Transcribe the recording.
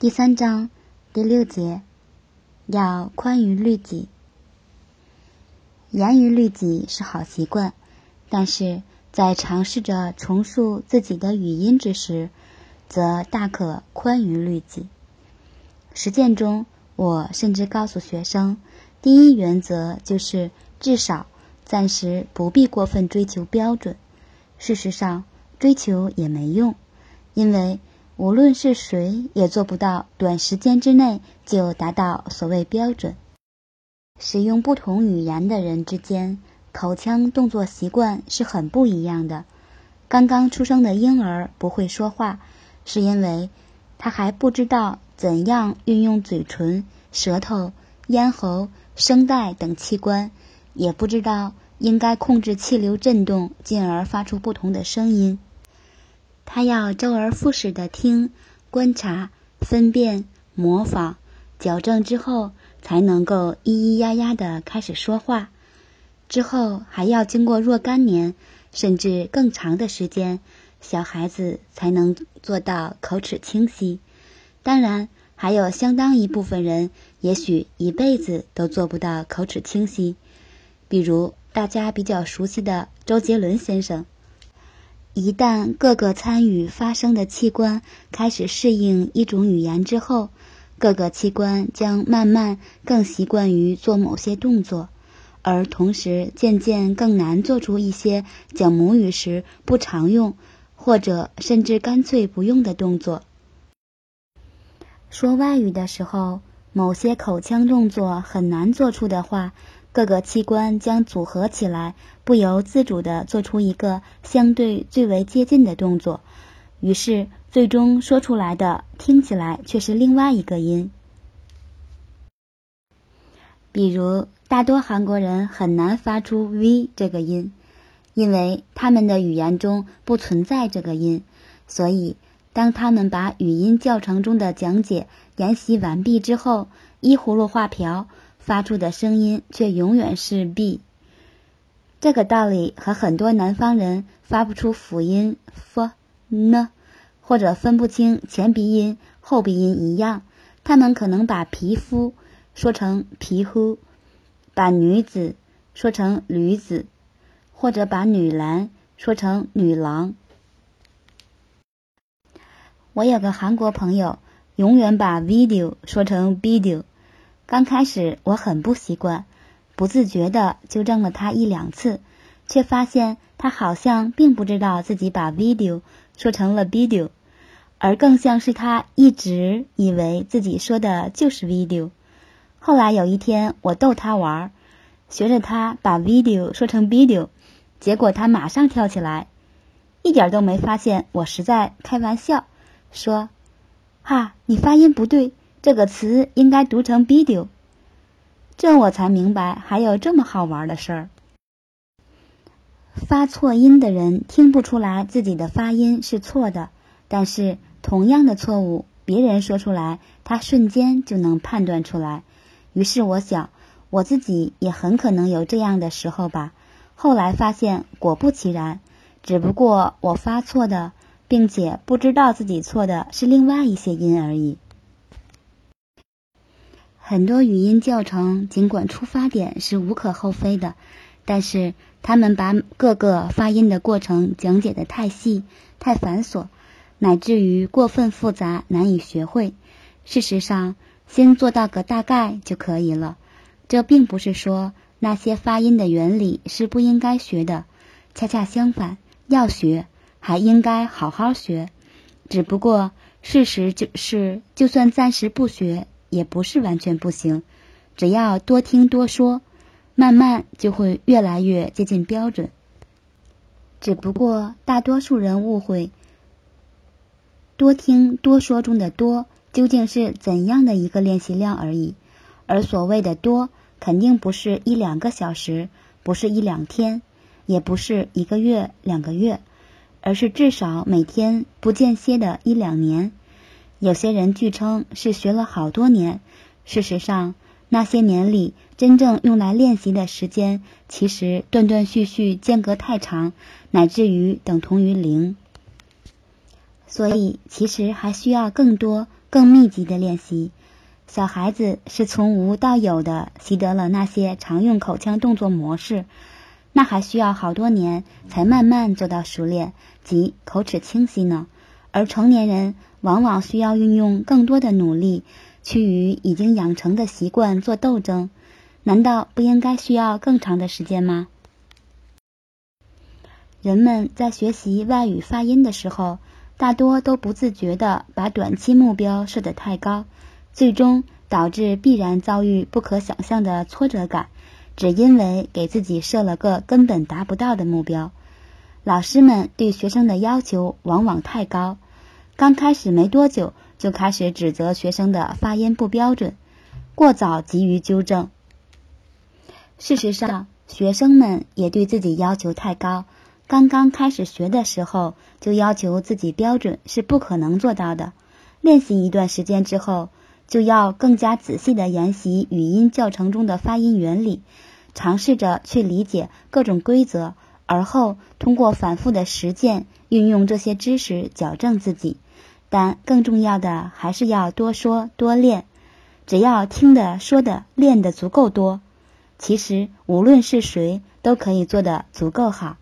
第三章第六节，要宽于律己。严于律己是好习惯，但是在尝试着重塑自己的语音之时，则大可宽于律己。实践中，我甚至告诉学生，第一原则就是至少暂时不必过分追求标准。事实上，追求也没用，因为无论是谁也做不到短时间之内就达到所谓标准。使用不同语言的人之间，口腔动作习惯是很不一样的。刚刚出生的婴儿不会说话，是因为他还不知道怎样运用嘴唇、舌头、咽喉、声带等器官，也不知道应该控制气流振动，进而发出不同的声音。他要周而复始地听、观察、分辨、模仿、矫正之后，才能够咿咿呀呀地开始说话。之后还要经过若干年甚至更长的时间，小孩子才能做到口齿清晰。当然，还有相当一部分人也许一辈子都做不到口齿清晰，比如大家比较熟悉的周杰伦先生。一旦各个参与发声的器官开始适应一种语言之后，各个器官将慢慢更习惯于做某些动作，而同时渐渐更难做出一些讲母语时不常用或者甚至干脆不用的动作。说外语的时候，某些口腔动作很难做出的话，各个器官将组合起来，不由自主地做出一个相对最为接近的动作，于是最终说出来的听起来却是另外一个音。比如大多韩国人很难发出 V 这个音，因为他们的语言中不存在这个音，所以当他们把语音教程中的讲解研习完毕之后，依葫芦画瓢，发出的声音却永远是 B。 这个道理和很多南方人发不出辅音 F、N 或者分不清前鼻音后鼻音一样，他们可能把皮肤说成皮肤，把女子说成驴子，或者把女篮说成女郎。我有个韩国朋友永远把 video 说成 video， 刚开始我很不习惯，不自觉地纠正了他一两次，却发现他好像并不知道自己把 video 说成了 video， 而更像是他一直以为自己说的就是 video。 后来有一天我逗他玩，学着他把 video 说成 video， 结果他马上跳起来，一点都没发现我实在开玩笑，说：“哈，你发音不对，这个词应该读成 video。”这我才明白还有这么好玩的事儿。发错音的人听不出来自己的发音是错的，但是同样的错误，别人说出来，他瞬间就能判断出来。于是我想，我自己也很可能有这样的时候吧。后来发现，果不其然，只不过我发错的并且不知道自己错的是另外一些音而已。很多语音教程尽管出发点是无可厚非的，但是他们把各个发音的过程讲解得太细、太繁琐，乃至于过分复杂，难以学会。事实上，先做到个大概就可以了。这并不是说那些发音的原理是不应该学的，恰恰相反，要学还应该好好学。只不过事实就是，就算暂时不学，也不是完全不行。只要多听多说，慢慢就会越来越接近标准。只不过大多数人误会多听多说中的多究竟是怎样的一个练习量而已，而所谓的多肯定不是一两个小时，不是一两天，也不是一个月两个月，而是至少每天不间歇的一两年。有些人据称是学了好多年，事实上那些年里真正用来练习的时间其实断断续续，间隔太长，乃至于等同于零。所以其实还需要更多更密集的练习。小孩子是从无到有的习得了那些常用口腔动作模式，那还需要好多年才慢慢做到熟练及口齿清晰呢。而成年人往往需要运用更多的努力，去与已经养成的习惯做斗争，难道不应该需要更长的时间吗？人们在学习外语发音的时候，大多都不自觉地把短期目标设得太高，最终导致必然遭遇不可想象的挫折感，只因为给自己设了个根本达不到的目标。老师们对学生的要求往往太高，刚开始没多久就开始指责学生的发音不标准，过早急于纠正。事实上，学生们也对自己要求太高，刚刚开始学的时候就要求自己标准是不可能做到的。练习一段时间之后，就要更加仔细地研习语音教程中的发音原理，尝试着去理解各种规则，而后通过反复的实践运用这些知识矫正自己。但更重要的还是要多说多练，只要听的说的练的足够多，其实无论是谁都可以做得足够好。